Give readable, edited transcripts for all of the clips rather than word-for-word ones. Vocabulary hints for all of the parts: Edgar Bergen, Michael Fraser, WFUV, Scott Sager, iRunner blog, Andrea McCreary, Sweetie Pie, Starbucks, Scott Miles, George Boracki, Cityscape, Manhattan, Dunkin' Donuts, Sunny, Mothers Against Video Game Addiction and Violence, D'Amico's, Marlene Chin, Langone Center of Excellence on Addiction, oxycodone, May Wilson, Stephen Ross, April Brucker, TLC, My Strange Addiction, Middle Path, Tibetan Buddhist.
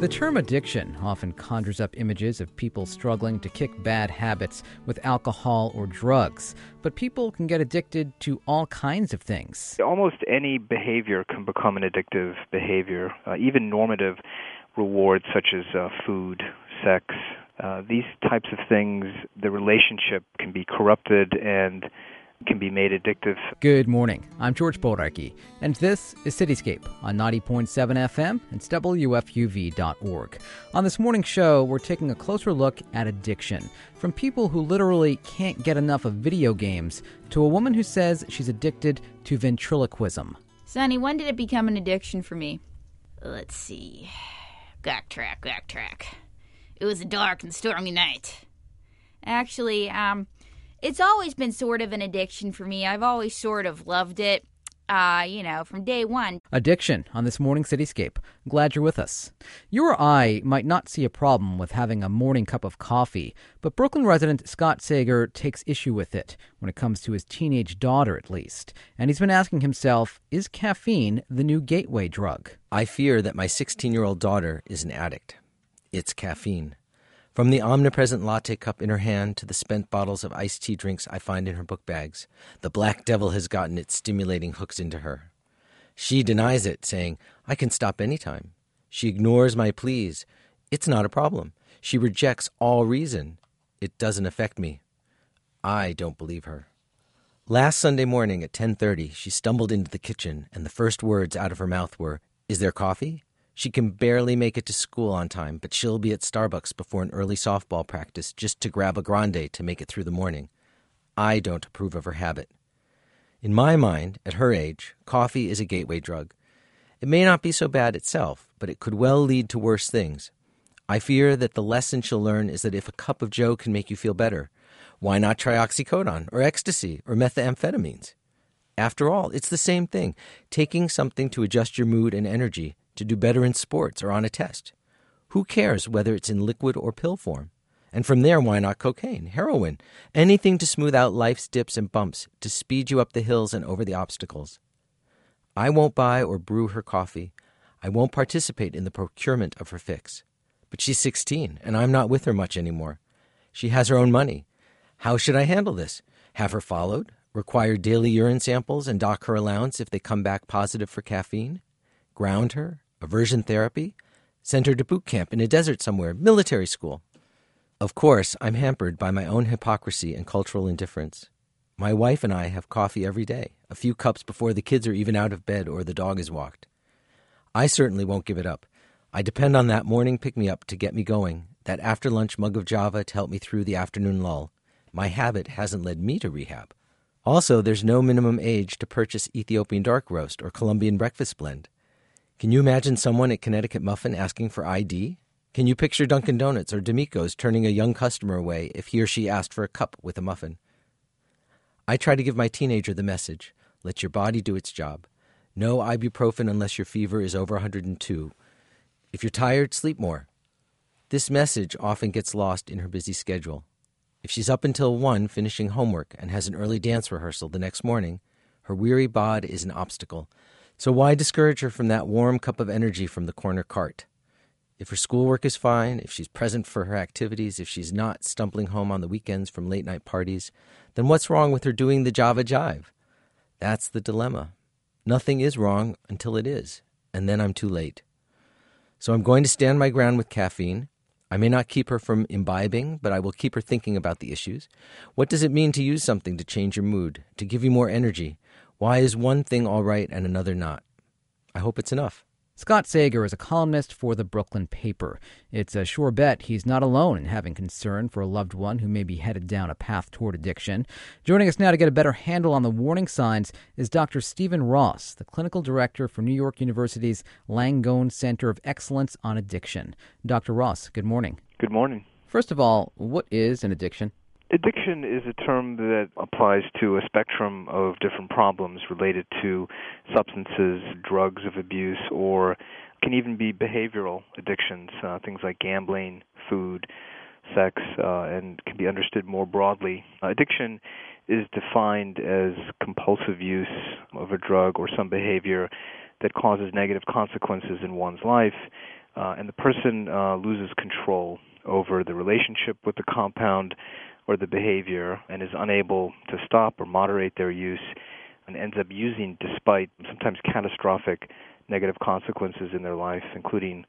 The term addiction often conjures up images of people struggling to kick bad habits with alcohol or drugs. But people can get addicted to all kinds of things. Almost any behavior can become an addictive behavior, even normative rewards such as food, sex. These types of things, the relationship can be corrupted and can be made addictive. Good morning. I'm George Boracki, and this is Cityscape on 90.7 FM and WFUV.org. On this morning's show, we're taking a closer look at addiction, from people who literally can't get enough of video games to a woman who says she's addicted to ventriloquism. Sunny, when did it become an addiction for me? Let's see. Backtrack. It was a dark and stormy night. Actually, it's always been sort of an addiction for me. I've always sort of loved it, from day one. Addiction on this morning Cityscape. Glad you're with us. You or I might not see a problem with having a morning cup of coffee, but Brooklyn resident Scott Sager takes issue with it, when it comes to his teenage daughter at least. And he's been asking himself, is caffeine the new gateway drug? I fear that my 16-year-old daughter is an addict. It's caffeine. From the omnipresent latte cup in her hand to the spent bottles of iced tea drinks I find in her book bags, the black devil has gotten its stimulating hooks into her. She denies it, saying, I can stop anytime. She ignores my pleas. It's not a problem. She rejects all reason. It doesn't affect me. I don't believe her. Last Sunday morning at 10:30, she stumbled into the kitchen, and the first words out of her mouth were, Is there coffee? She can barely make it to school on time, but she'll be at Starbucks before an early softball practice just to grab a grande to make it through the morning. I don't approve of her habit. In my mind, at her age, coffee is a gateway drug. It may not be so bad itself, but it could well lead to worse things. I fear that the lesson she'll learn is that if a cup of joe can make you feel better, why not try oxycodone or ecstasy or methamphetamines? After all, it's the same thing, taking something to adjust your mood and energy, to do better in sports or on a test. Who cares whether it's in liquid or pill form? And from there, why not cocaine, heroin, anything to smooth out life's dips and bumps, to speed you up the hills and over the obstacles? I won't buy or brew her coffee. I won't participate in the procurement of her fix. But she's 16, and I'm not with her much anymore. She has her own money. How should I handle this? Have her followed? Require daily urine samples and dock her allowance if they come back positive for caffeine? Ground her? Aversion therapy, send her to boot camp in a desert somewhere, military school. Of course, I'm hampered by my own hypocrisy and cultural indifference. My wife and I have coffee every day, a few cups before the kids are even out of bed or the dog is walked. I certainly won't give it up. I depend on that morning pick-me-up to get me going, that after-lunch mug of java to help me through the afternoon lull. My habit hasn't led me to rehab. Also, there's no minimum age to purchase Ethiopian dark roast or Colombian breakfast blend. Can you imagine someone at Connecticut Muffin asking for ID? Can you picture Dunkin' Donuts or D'Amico's turning a young customer away if he or she asked for a cup with a muffin? I try to give my teenager the message, let your body do its job. No ibuprofen unless your fever is over 102. If you're tired, sleep more. This message often gets lost in her busy schedule. If she's up until 1 finishing homework and has an early dance rehearsal the next morning, her weary bod is an obstacle. So why discourage her from that warm cup of energy from the corner cart? If her schoolwork is fine, if she's present for her activities, if she's not stumbling home on the weekends from late-night parties, then what's wrong with her doing the Java Jive? That's the dilemma. Nothing is wrong until it is, and then I'm too late. So I'm going to stand my ground with caffeine. I may not keep her from imbibing, but I will keep her thinking about the issues. What does it mean to use something to change your mood, to give you more energy? Why is one thing all right and another not? I hope it's enough. Scott Sager is a columnist for the Brooklyn paper. It's a sure bet he's not alone in having concern for a loved one who may be headed down a path toward addiction. Joining us now to get a better handle on the warning signs is Dr. Stephen Ross, the clinical director for New York University's Langone Center of Excellence on Addiction. Dr. Ross, good morning. Good morning. First of all, what is an addiction? Addiction is a term that applies to a spectrum of different problems related to substances, drugs of abuse, or can even be behavioral addictions, things like gambling, food, sex, and can be understood more broadly. Addiction is defined as compulsive use of a drug or some behavior that causes negative consequences in one's life, and the person loses control over the relationship with the compound or the behavior and is unable to stop or moderate their use and ends up using despite sometimes catastrophic negative consequences in their life, including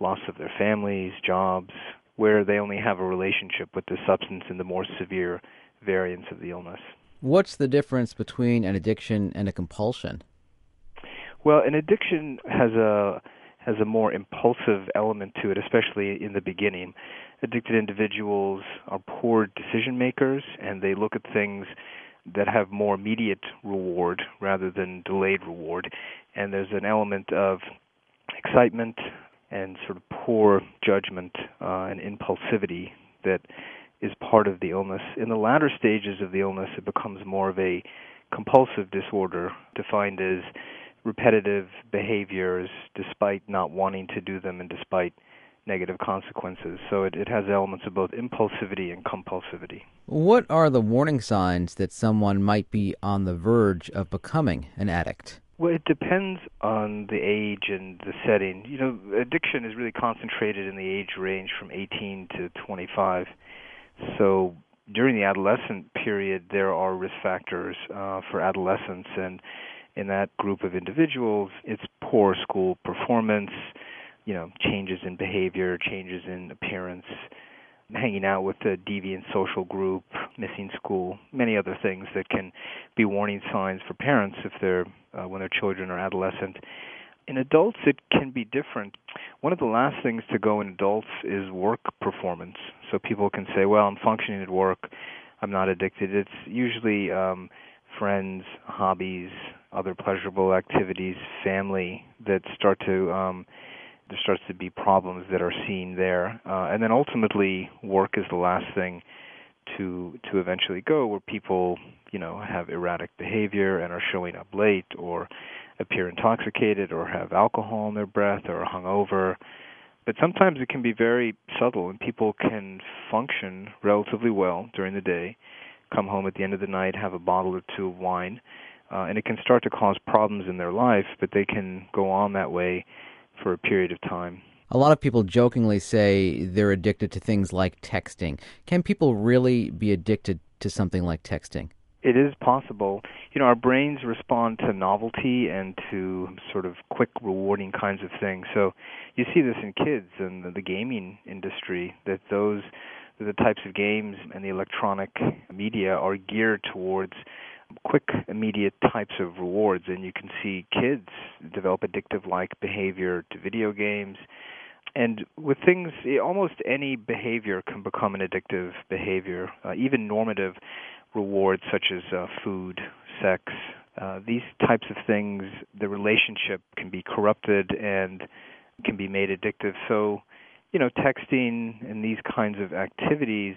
loss of their families, jobs, where they only have a relationship with the substance in the more severe variants of the illness. What's the difference between an addiction and a compulsion? Well, an addiction has a more impulsive element to it, especially in the beginning. Addicted individuals are poor decision makers, and they look at things that have more immediate reward rather than delayed reward. And there's an element of excitement and sort of poor judgment and impulsivity that is part of the illness. In the latter stages of the illness, it becomes more of a compulsive disorder defined as repetitive behaviors despite not wanting to do them and despite negative consequences. So it has elements of both impulsivity and compulsivity. What are the warning signs that someone might be on the verge of becoming an addict? Well, it depends on the age and the setting. You know, addiction is really concentrated in the age range from 18 to 25. So during the adolescent period, there are risk factors for adolescents, and in that group of individuals, it's poor school performance, you know, changes in behavior, changes in appearance, hanging out with a deviant social group, missing school, many other things that can be warning signs for parents if they're when their children are adolescent. In adults, it can be different. One of the last things to go in adults is work performance. So people can say, well, I'm functioning at work, I'm not addicted. It's usually friends, hobbies, other pleasurable activities, family that there starts to be problems that are seen there. And then ultimately, work is the last thing to eventually go, where people, you know, have erratic behavior and are showing up late or appear intoxicated or have alcohol in their breath or are hungover. But sometimes it can be very subtle, and people can function relatively well during the day, come home at the end of the night, have a bottle or two of wine, and it can start to cause problems in their life, but they can go on that way for a period of time. A lot of people jokingly say they're addicted to things like texting. Can people really be addicted to something like texting? It is possible. You know, our brains respond to novelty and to sort of quick, rewarding kinds of things. So you see this in kids and the gaming industry, that those the types of games and the electronic media are geared towards quick, immediate types of rewards, and you can see kids develop addictive-like behavior to video games. And with things, almost any behavior can become an addictive behavior, even normative rewards such as food, sex. These types of things, the relationship can be corrupted and can be made addictive. So, you know, texting and these kinds of activities,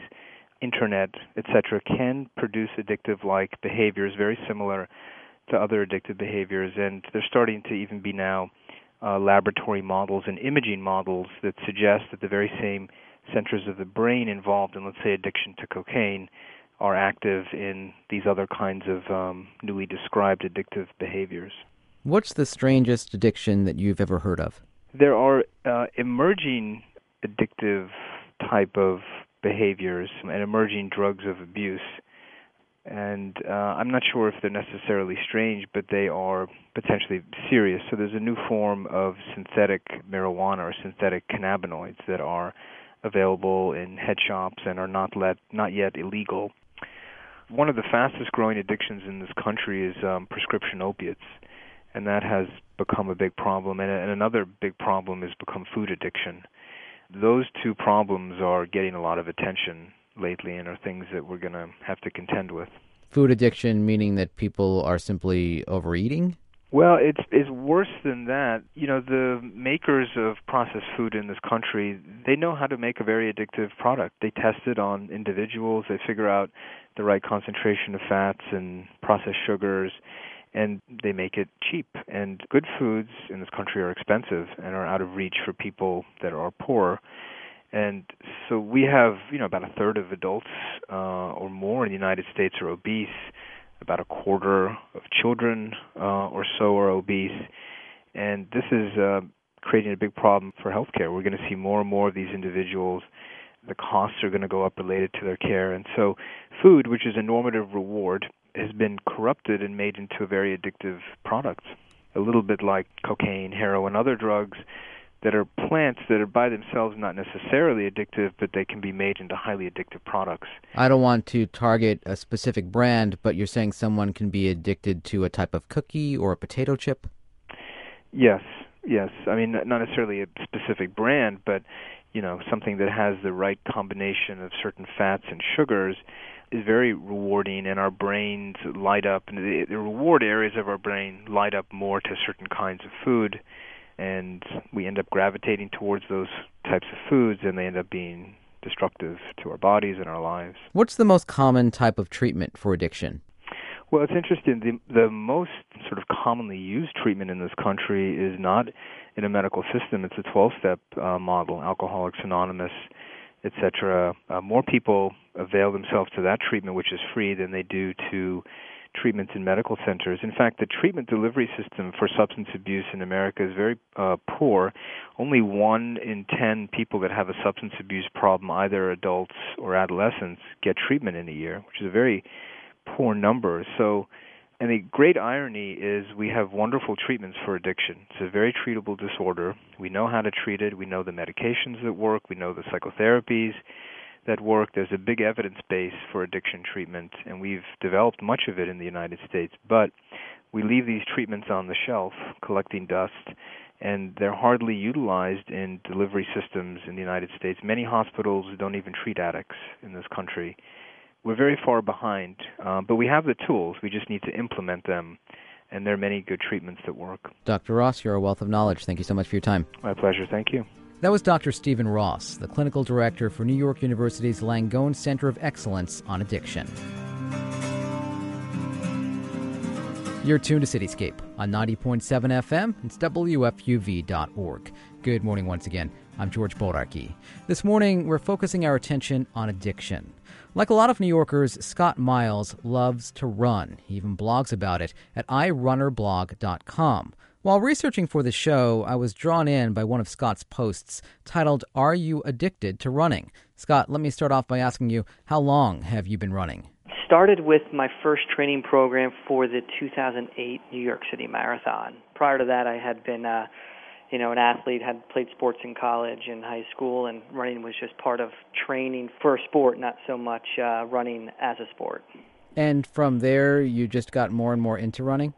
internet, etc., can produce addictive-like behaviors very similar to other addictive behaviors, and there's starting to even be now laboratory models and imaging models that suggest that the very same centers of the brain involved in, let's say, addiction to cocaine are active in these other kinds of newly described addictive behaviors. What's the strangest addiction that you've ever heard of? There are emerging addictive type of behaviors and emerging drugs of abuse, and I'm not sure if they're necessarily strange, but they are potentially serious. So there's a new form of synthetic marijuana or synthetic cannabinoids that are available in head shops and are not yet illegal. One of the fastest growing addictions in this country is prescription opiates, and that has become a big problem. And another big problem has become food addiction. Those two problems are getting a lot of attention lately and are things that we're going to have to contend with. Food addiction, meaning that people are simply overeating? Well, it's worse than that. You know, the makers of processed food in this country, they know how to make a very addictive product. They test it on individuals. They figure out the right concentration of fats and processed sugars, and they make it cheap. And good foods in this country are expensive and are out of reach for people that are poor. And so we have, you know, about a third of adults or more in the United States are obese. About a quarter of children or so are obese. And this is creating a big problem for healthcare. We're going to see more and more of these individuals. The costs are going to go up related to their care. And so food, which is a normative reward, has been corrupted and made into a very addictive product, a little bit like cocaine, heroin, other drugs that are plants that are by themselves not necessarily addictive, but they can be made into highly addictive products. I don't want to target a specific brand, but you're saying someone can be addicted to a type of cookie or a potato chip? Yes. I mean, not necessarily a specific brand, but you know, something that has the right combination of certain fats and sugars is very rewarding, and our brains light up, and the reward areas of our brain light up more to certain kinds of food, and we end up gravitating towards those types of foods, and they end up being destructive to our bodies and our lives. What's the most common type of treatment for addiction? Well, it's interesting. The most sort of commonly used treatment in this country is not in a medical system. It's a 12-step model, Alcoholics Anonymous, et cetera. More people avail themselves to that treatment, which is free, than they do to treatments in medical centers. In fact, the treatment delivery system for substance abuse in America is very poor. Only 1 in 10 people that have a substance abuse problem, either adults or adolescents, get treatment in a year, which is a very poor number. So, and the great irony is we have wonderful treatments for addiction. It's a very treatable disorder. We know how to treat it. We know the medications that work. We know the psychotherapies that work. There's a big evidence base for addiction treatment, and we've developed much of it in the United States. But we leave these treatments on the shelf, collecting dust, and they're hardly utilized in delivery systems in the United States. Many hospitals don't even treat addicts in this country. We're very far behind, but we have the tools. We just need to implement them, and there are many good treatments that work. Dr. Ross, you're a wealth of knowledge. Thank you so much for your time. My pleasure. Thank you. That was Dr. Stephen Ross, the clinical director for New York University's Langone Center of Excellence on Addiction. You're tuned to Cityscape on 90.7 FM. It's WFUV.org. Good morning once again. I'm George Boracki. This morning, we're focusing our attention on addiction. Like a lot of New Yorkers, Scott Miles loves to run. He even blogs about it at iRunnerblog.com. While researching for the show, I was drawn in by one of Scott's posts titled, Are You Addicted to Running? Scott, let me start off by asking you, how long have you been running? Started with my first training program for the 2008 New York City Marathon. Prior to that, I had been an athlete, had played sports in college and high school, and running was just part of training for a sport, not so much running as a sport. And from there, you just got more and more into running?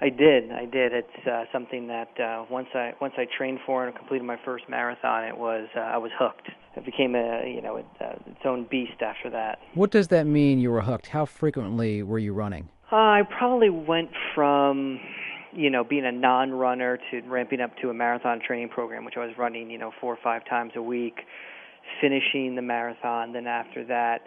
I did. It's something that once I trained for and completed my first marathon, it was I was hooked. It became its own beast after that. What does that mean? You were hooked. How frequently were you running? I probably went from being a non-runner to ramping up to a marathon training program, which I was running, 4 or 5 times a week, finishing the marathon. Then after that,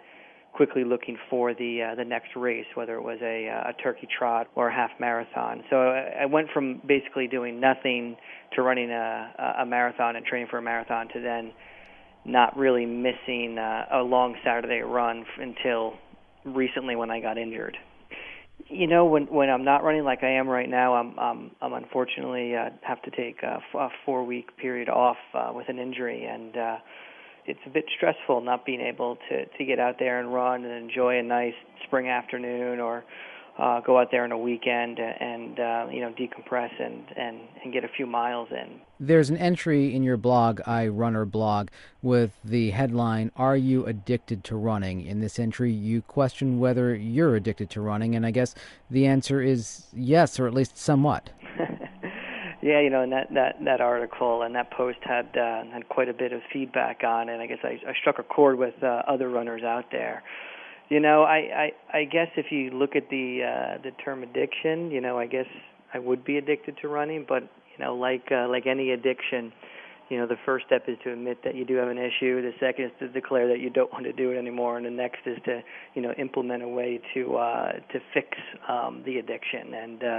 quickly looking for the next race, whether it was a turkey trot or a half marathon. So I went from basically doing nothing to running a marathon and training for a marathon to then not really missing a long Saturday run until recently when I got injured. When I'm not running like I am right now, I'm unfortunately have to take a 4-week period off with an injury, and it's a bit stressful not being able to get out there and run and enjoy a nice spring afternoon, or go out there on a weekend and decompress and get a few miles in. There's an entry in your blog, iRunner blog, with the headline, Are You Addicted to Running? In this entry, you question whether you're addicted to running, and I guess the answer is yes, or at least somewhat. Yeah, and that article and that post had quite a bit of feedback on it. I guess I struck a chord with other runners out there. I guess if you look at the term addiction, I guess I would be addicted to running. But like any addiction, the first step is to admit that you do have an issue. The second is to declare that you don't want to do it anymore, and the next is to implement a way to fix the addiction. And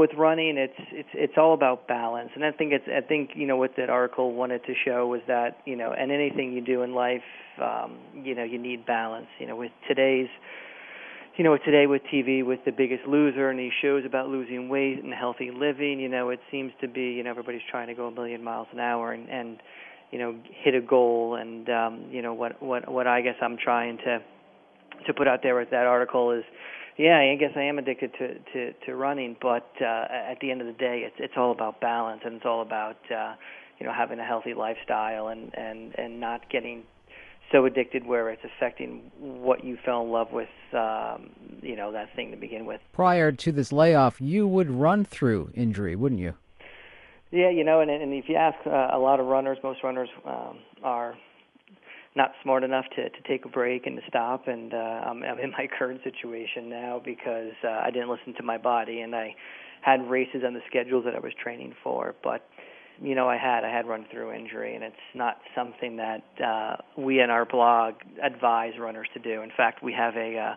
with running, it's all about balance. And I think what that article wanted to show was that in anything you do in life, you need balance. With today's you know, today with TV, with The Biggest Loser and these shows about losing weight and healthy living, you know, it seems to be, you know, everybody's trying to go a million miles an hour and you know, hit a goal. And, you know, what I guess I'm trying to put out there with that article is, yeah, I guess I am addicted to running, but at the end of the day, it's all about balance, and it's all about, you know, having a healthy lifestyle and not getting so addicted where it's affecting what you fell in love with, you know, that thing to begin with. Prior to this layoff, you would run through injury, wouldn't you? Yeah, you know, and if you ask a lot of runners, most runners are not smart enough to take a break and to stop. And I'm in my current situation now because I didn't listen to my body, and I had races on the schedule that I was training for. But, you know, I had run-through injury, and it's not something that we in our blog advise runners to do. In fact, we have a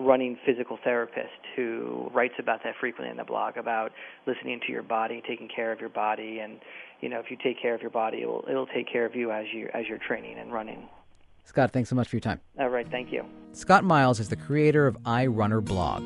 running physical therapist who writes about that frequently in the blog, about listening to your body, taking care of your body, and, you know, if you take care of your body, it'll take care of you as you're training and running. Scott, thanks so much for your time. All right, thank you. Scott Miles is the creator of iRunner blog.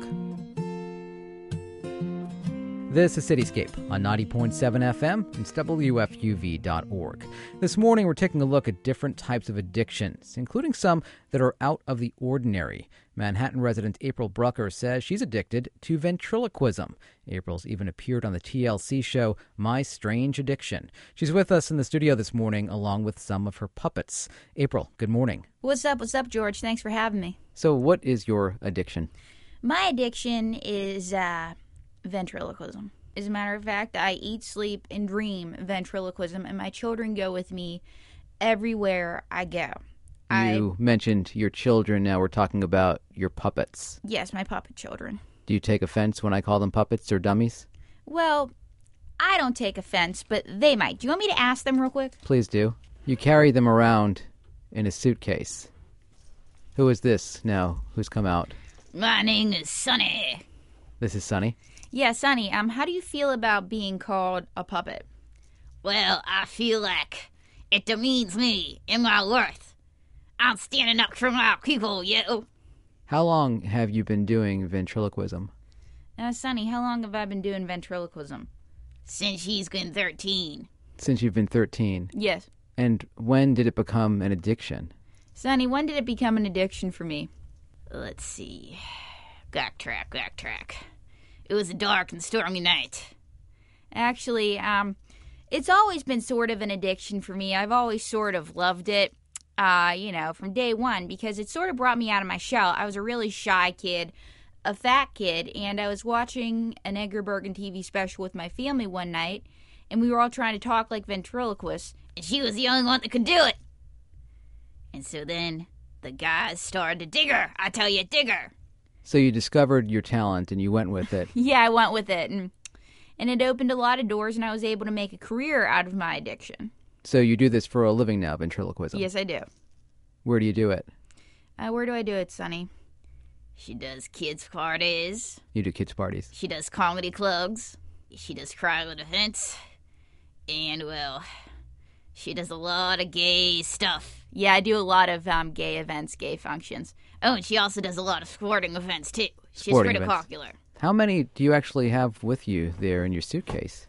This is Cityscape on 90.7 FM and WFUV.org. This morning, we're taking a look at different types of addictions, including some that are out of the ordinary. Manhattan resident April Brucker says she's addicted to ventriloquism. April's even appeared on the TLC show, My Strange Addiction. She's with us in the studio this morning, along with some of her puppets. April, good morning. What's up, George? Thanks for having me. So what is your addiction? My addiction is ventriloquism. As a matter of fact, I eat, sleep, and dream ventriloquism, and my children go with me everywhere I go. You mentioned your children. Now we're talking about your puppets. Yes, my puppet children. Do you take offense when I call them puppets or dummies? Well, I don't take offense, but they might. Do you want me to ask them real quick? Please do. You carry them around in a suitcase. Who is this now? Who's come out? My name is Sunny. This is Sunny? Yeah, Sunny, how do you feel about being called a puppet? Well, I feel like it demeans me and my worth. I'm standing up for my people, yo. How long have you been doing ventriloquism? Sunny, how long have I been doing ventriloquism? Since she's been 13. Since you've been 13? Yes. And when did it become an addiction? Sunny, when did it become an addiction for me? Let's see. Backtrack. It was a dark and stormy night. Actually, it's always been sort of an addiction for me. I've always sort of loved it, you know, from day one, because it sort of brought me out of my shell. I was a really shy kid, a fat kid, and I was watching an Edgar Bergen TV special with my family one night, and we were all trying to talk like ventriloquists, and she was the only one that could do it. And so then the guys started to dig her. I tell you, dig her. So you discovered your talent and you went with it. Yeah, I went with it. And it opened a lot of doors, and I was able to make a career out of my addiction. So you do this for a living now, ventriloquism? Yes, I do. Where do you do it? Where do I do it, Sunny? She does kids' parties. You do kids' parties. She does comedy clubs. She does crowd events. And, well, she does a lot of gay stuff. Yeah, I do a lot of gay events, gay functions. Oh, and she also does a lot of sporting events, too. She's pretty popular. How many do you actually have with you there in your suitcase?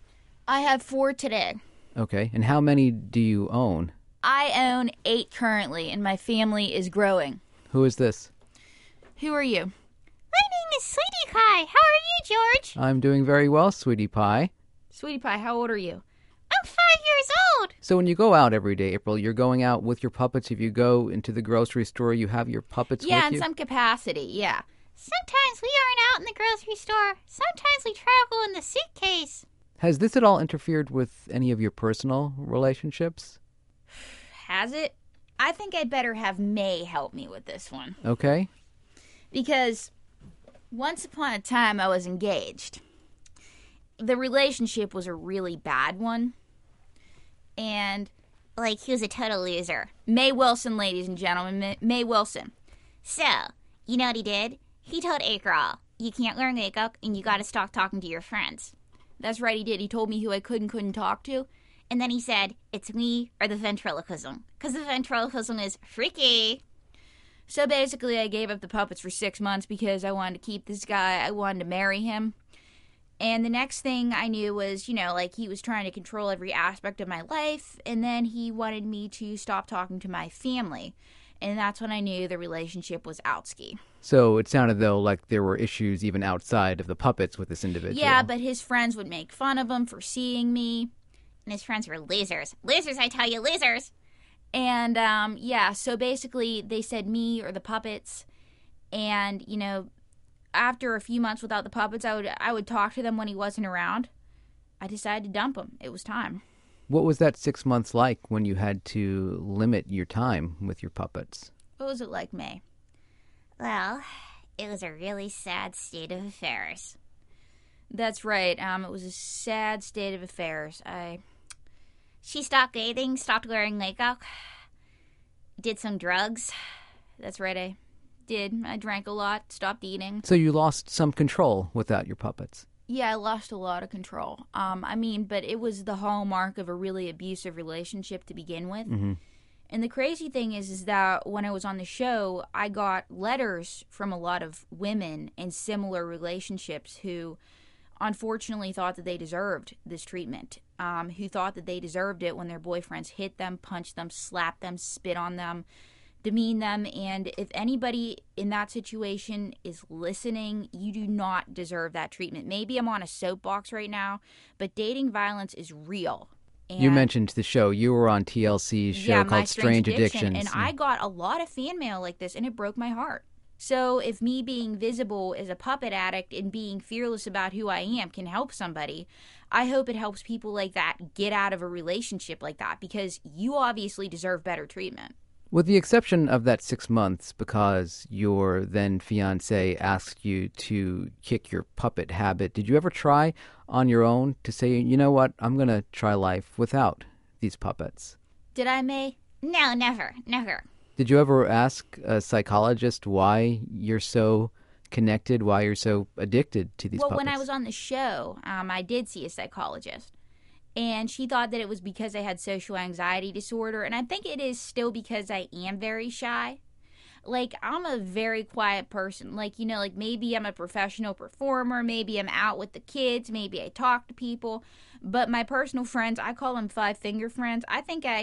I have 4 today. Okay. And how many do you own? I own 8 currently, and my family is growing. Who is this? Who are you? My name is Sweetie Pie. How are you, George? I'm doing very well, Sweetie Pie. Sweetie Pie, how old are you? I'm 5 years old. So when you go out every day, April, you're going out with your puppets. If you go into the grocery store, you have your puppets with you? Yeah, in some capacity, yeah. Sometimes we aren't out in the grocery store. Sometimes we travel in the suitcase. Has this at all interfered with any of your personal relationships? Has it? I think I'd better have May help me with this one. Okay. Because once upon a time, I was engaged. The relationship was a really bad one. And, like, he was a total loser. May Wilson, ladies and gentlemen. May Wilson. So, you know what he did? He told April, you can't learn makeup and you gotta stop talking to your friends. That's right, he did. He told me who I could and couldn't talk to. And then he said, it's me or the ventriloquism. Because the ventriloquism is freaky. So basically, I gave up the puppets for 6 months because I wanted to keep this guy. I wanted to marry him. And the next thing I knew was, you know, like, he was trying to control every aspect of my life. And then he wanted me to stop talking to my family. And that's when I knew the relationship was outski. So it sounded, though, like there were issues even outside of the puppets with this individual. Yeah, but his friends would make fun of him for seeing me. And his friends were losers. Losers, I tell you, losers! And, yeah, so basically they said me or the puppets. And, you know, after a few months without the puppets, I would talk to them when he wasn't around. I decided to dump him. It was time. What was that 6 months like when you had to limit your time with your puppets? What was it like, May? Well, it was a really sad state of affairs. That's right. It was a sad state of affairs. She stopped bathing, stopped wearing makeup, did some drugs. That's right, I did. I drank a lot, stopped eating. So you lost some control without your puppets. Yeah, I lost a lot of control. I mean, but it was the hallmark of a really abusive relationship to begin with. Mm-hmm. And the crazy thing is that when I was on the show, I got letters from a lot of women in similar relationships who unfortunately thought that they deserved this treatment, who thought that they deserved it when their boyfriends hit them, punched them, slapped them, spit on them, demean them. And if anybody in that situation is listening, you do not deserve that treatment. Maybe I'm on a soapbox right now, but dating violence is real. And you mentioned the show. You were on TLC's show called My Strange Addiction. And I got a lot of fan mail like this, and it broke my heart. So if me being visible as a puppet addict and being fearless about who I am can help somebody, I hope it helps people like that get out of a relationship like that, because you obviously deserve better treatment. With the exception of that 6 months, because your then-fiancé asked you to kick your puppet habit, did you ever try on your own to say, you know what, I'm going to try life without these puppets? Did I, May? No, never, never. Did you ever ask a psychologist why you're so connected, why you're so addicted to these puppets? Well, when I was on the show, I did see a psychologist. And she thought that it was because I had social anxiety disorder. And I think it is still because I am very shy. Like, I'm a very quiet person. Like, you know, like maybe I'm a professional performer. Maybe I'm out with the kids. Maybe I talk to people. But my personal friends, I call them five-finger friends. I think I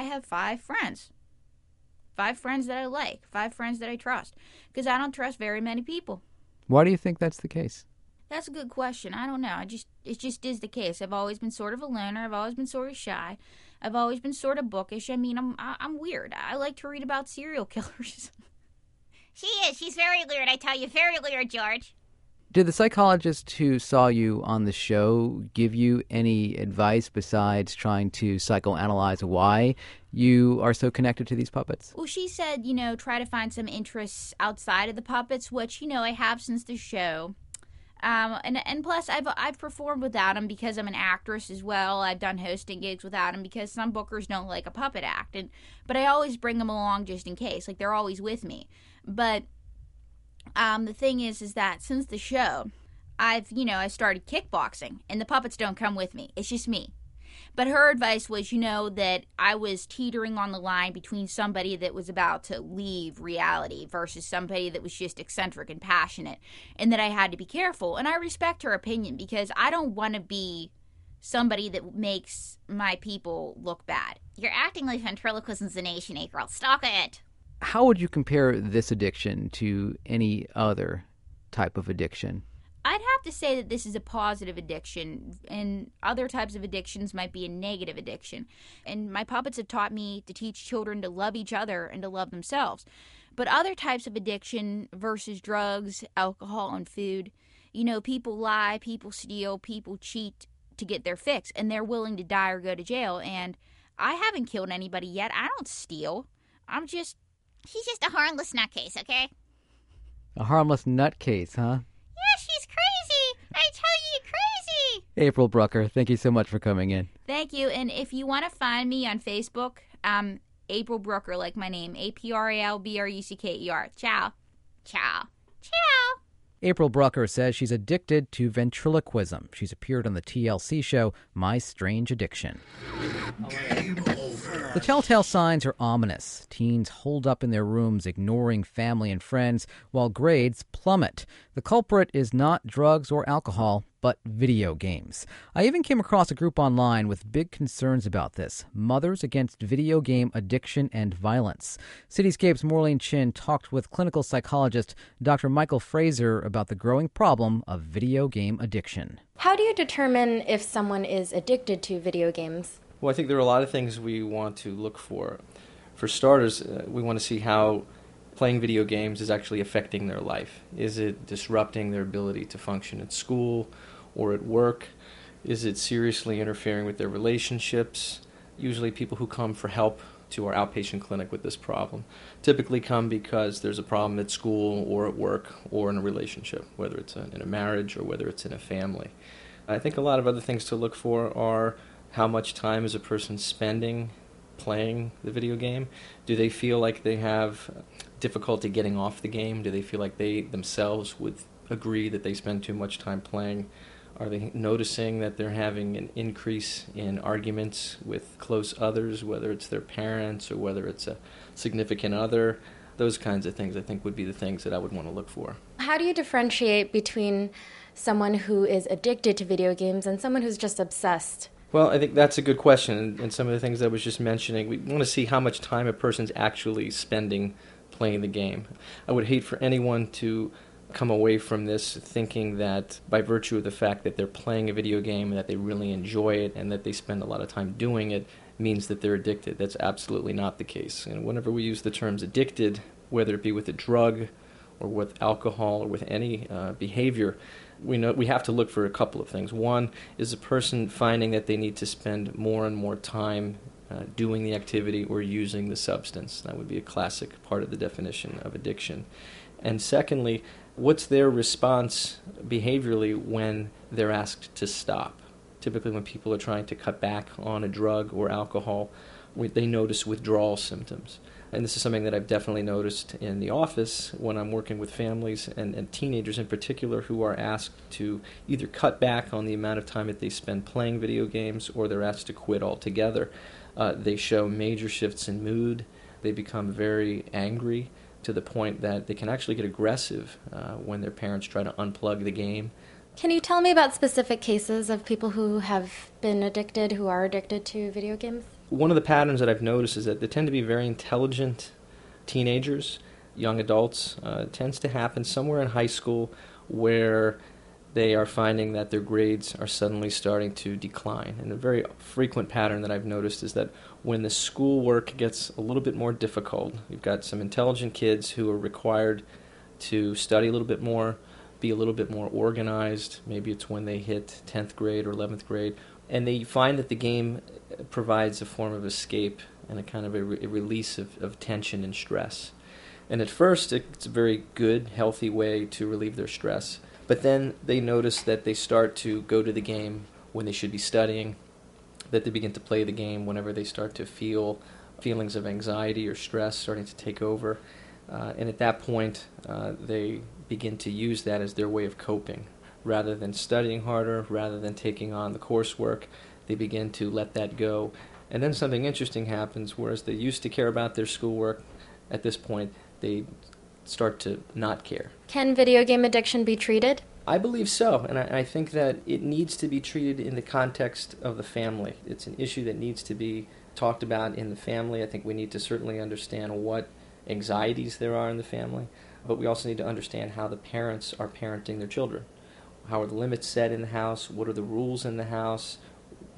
have five friends. Five friends that I like. Five friends that I trust. Because I don't trust very many people. Why do you think that's the case? That's a good question. I don't know. It just is the case. I've always been sort of a loner. I've always been sort of shy. I've always been sort of bookish. I mean, I'm weird. I like to read about serial killers. She is. She's very weird, I tell you. Very weird, George. Did the psychologist who saw you on the show give you any advice besides trying to psychoanalyze why you are so connected to these puppets? Well, she said, you know, try to find some interests outside of the puppets, which, you know, I have since the show. And plus, I've performed without him because I'm an actress as well. I've done hosting gigs without him because some bookers don't like a puppet act. But I always bring them along just in case. Like, they're always with me. But the thing is that since the show, I started kickboxing. And the puppets don't come with me. It's just me. But her advice was, you know, that I was teetering on the line between somebody that was about to leave reality versus somebody that was just eccentric and passionate, and that I had to be careful. And I respect her opinion because I don't want to be somebody that makes my people look bad. You're acting like ventriloquism's the nation, April. Stop it. How would you compare this addiction to any other type of addiction? I'd have to say that this is a positive addiction, and other types of addictions might be a negative addiction. And my puppets have taught me to teach children to love each other and to love themselves. But other types of addiction versus drugs, alcohol, and food, you know, people lie, people steal, people cheat to get their fix, and they're willing to die or go to jail. And I haven't killed anybody yet. I don't steal. She's just a harmless nutcase, okay? A harmless nutcase, huh? She's crazy. I tell you, crazy. April Brucker, thank you so much for coming in. Thank you. And if you want to find me on Facebook, April Brucker, like my name, APRALBRUCKER. Ciao. Ciao. Ciao. April Brucker says she's addicted to ventriloquism. She's appeared on the TLC show, My Strange Addiction. Game over. The telltale signs are ominous. Teens holed up in their rooms, ignoring family and friends, while grades plummet. The culprit is not drugs or alcohol, but video games. I even came across a group online with big concerns about this, Mothers Against Video Game Addiction and Violence. Cityscape's Marlene Chin talked with clinical psychologist Dr. Michael Fraser about the growing problem of video game addiction. How do you determine if someone is addicted to video games? Well, I think there are a lot of things we want to look for. For starters, we want to see how playing video games is actually affecting their life. Is it disrupting their ability to function at school or at work? Is it seriously interfering with their relationships? Usually people who come for help to our outpatient clinic with this problem typically come because there's a problem at school or at work or in a relationship, whether it's in a marriage or whether it's in a family. I think a lot of other things to look for are how much time is a person spending playing the video game. Do they feel like they have difficulty getting off the game? Do they feel like they themselves would agree that they spend too much time playing? Are they noticing that they're having an increase in arguments with close others, whether it's their parents or whether it's a significant other? Those kinds of things, I think, would be the things that I would want to look for. How do you differentiate between someone who is addicted to video games and someone who's just obsessed? Well, I think that's a good question, and some of the things I was just mentioning, we want to see how much time a person's actually spending playing the game. I would hate for anyone to come away from this thinking that by virtue of the fact that they're playing a video game and that they really enjoy it and that they spend a lot of time doing it means that they're addicted. That's absolutely not the case. And whenever we use the terms addicted, whether it be with a drug or with alcohol or with any behavior, we know we have to look for a couple of things. One is a person finding that they need to spend more and more time doing the activity or using the substance. That would be a classic part of the definition of addiction. And secondly, what's their response behaviorally when they're asked to stop? Typically when people are trying to cut back on a drug or alcohol, they notice withdrawal symptoms. And this is something that I've definitely noticed in the office when I'm working with families and teenagers in particular who are asked to either cut back on the amount of time that they spend playing video games or they're asked to quit altogether. They show major shifts in mood. They become very angry to the point that they can actually get aggressive when their parents try to unplug the game. Can you tell me about specific cases of people who have been addicted, who are addicted to video games? One of the patterns that I've noticed is that they tend to be very intelligent teenagers, young adults. It tends to happen somewhere in high school where they are finding that their grades are suddenly starting to decline. And a very frequent pattern that I've noticed is that when the schoolwork gets a little bit more difficult, you've got some intelligent kids who are required to study a little bit more, be a little bit more organized. Maybe it's when they hit 10th grade or 11th grade. And they find that the game provides a form of escape and a kind of a release of tension and stress. And at first, it's a very good, healthy way to relieve their stress. But then they notice that they start to go to the game when they should be studying, that they begin to play the game whenever they start to feel feelings of anxiety or stress starting to take over. And at that point, they begin to use that as their way of coping. Rather than studying harder, rather than taking on the coursework, they begin to let that go. And then something interesting happens, whereas they used to care about their schoolwork, at this point they start to not care. Can video game addiction be treated? I believe so, and I think that it needs to be treated in the context of the family. It's an issue that needs to be talked about in the family. I think we need to certainly understand what anxieties there are in the family, but we also need to understand how the parents are parenting their children. How are the limits set in the house? What are the rules in the house?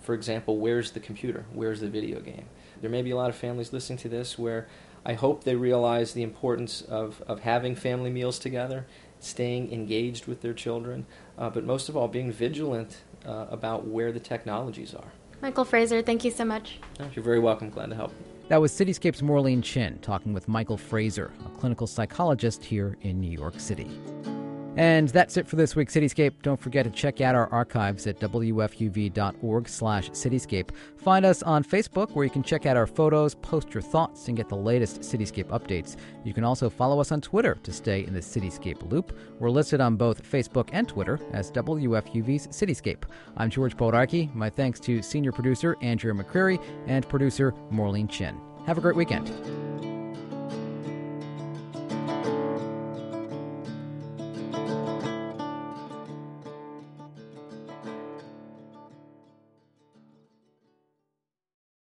For example, where's the computer? Where's the video game? There may be a lot of families listening to this where I hope they realize the importance of having family meals together, staying engaged with their children, but most of all being vigilant about where the technologies are. Michael Fraser, thank you so much. You're very welcome. Glad to help. That was Cityscape's Marlene Chin talking with Michael Fraser, a clinical psychologist here in New York City. And that's it for this week's Cityscape. Don't forget to check out our archives at wfuv.org/Cityscape. Find us on Facebook, where you can check out our photos, post your thoughts, and get the latest Cityscape updates. You can also follow us on Twitter to stay in the Cityscape loop. We're listed on both Facebook and Twitter as WFUV's Cityscape. I'm George Boracki. My thanks to senior producer Andrea McCreary and producer Marlene Chin. Have a great weekend.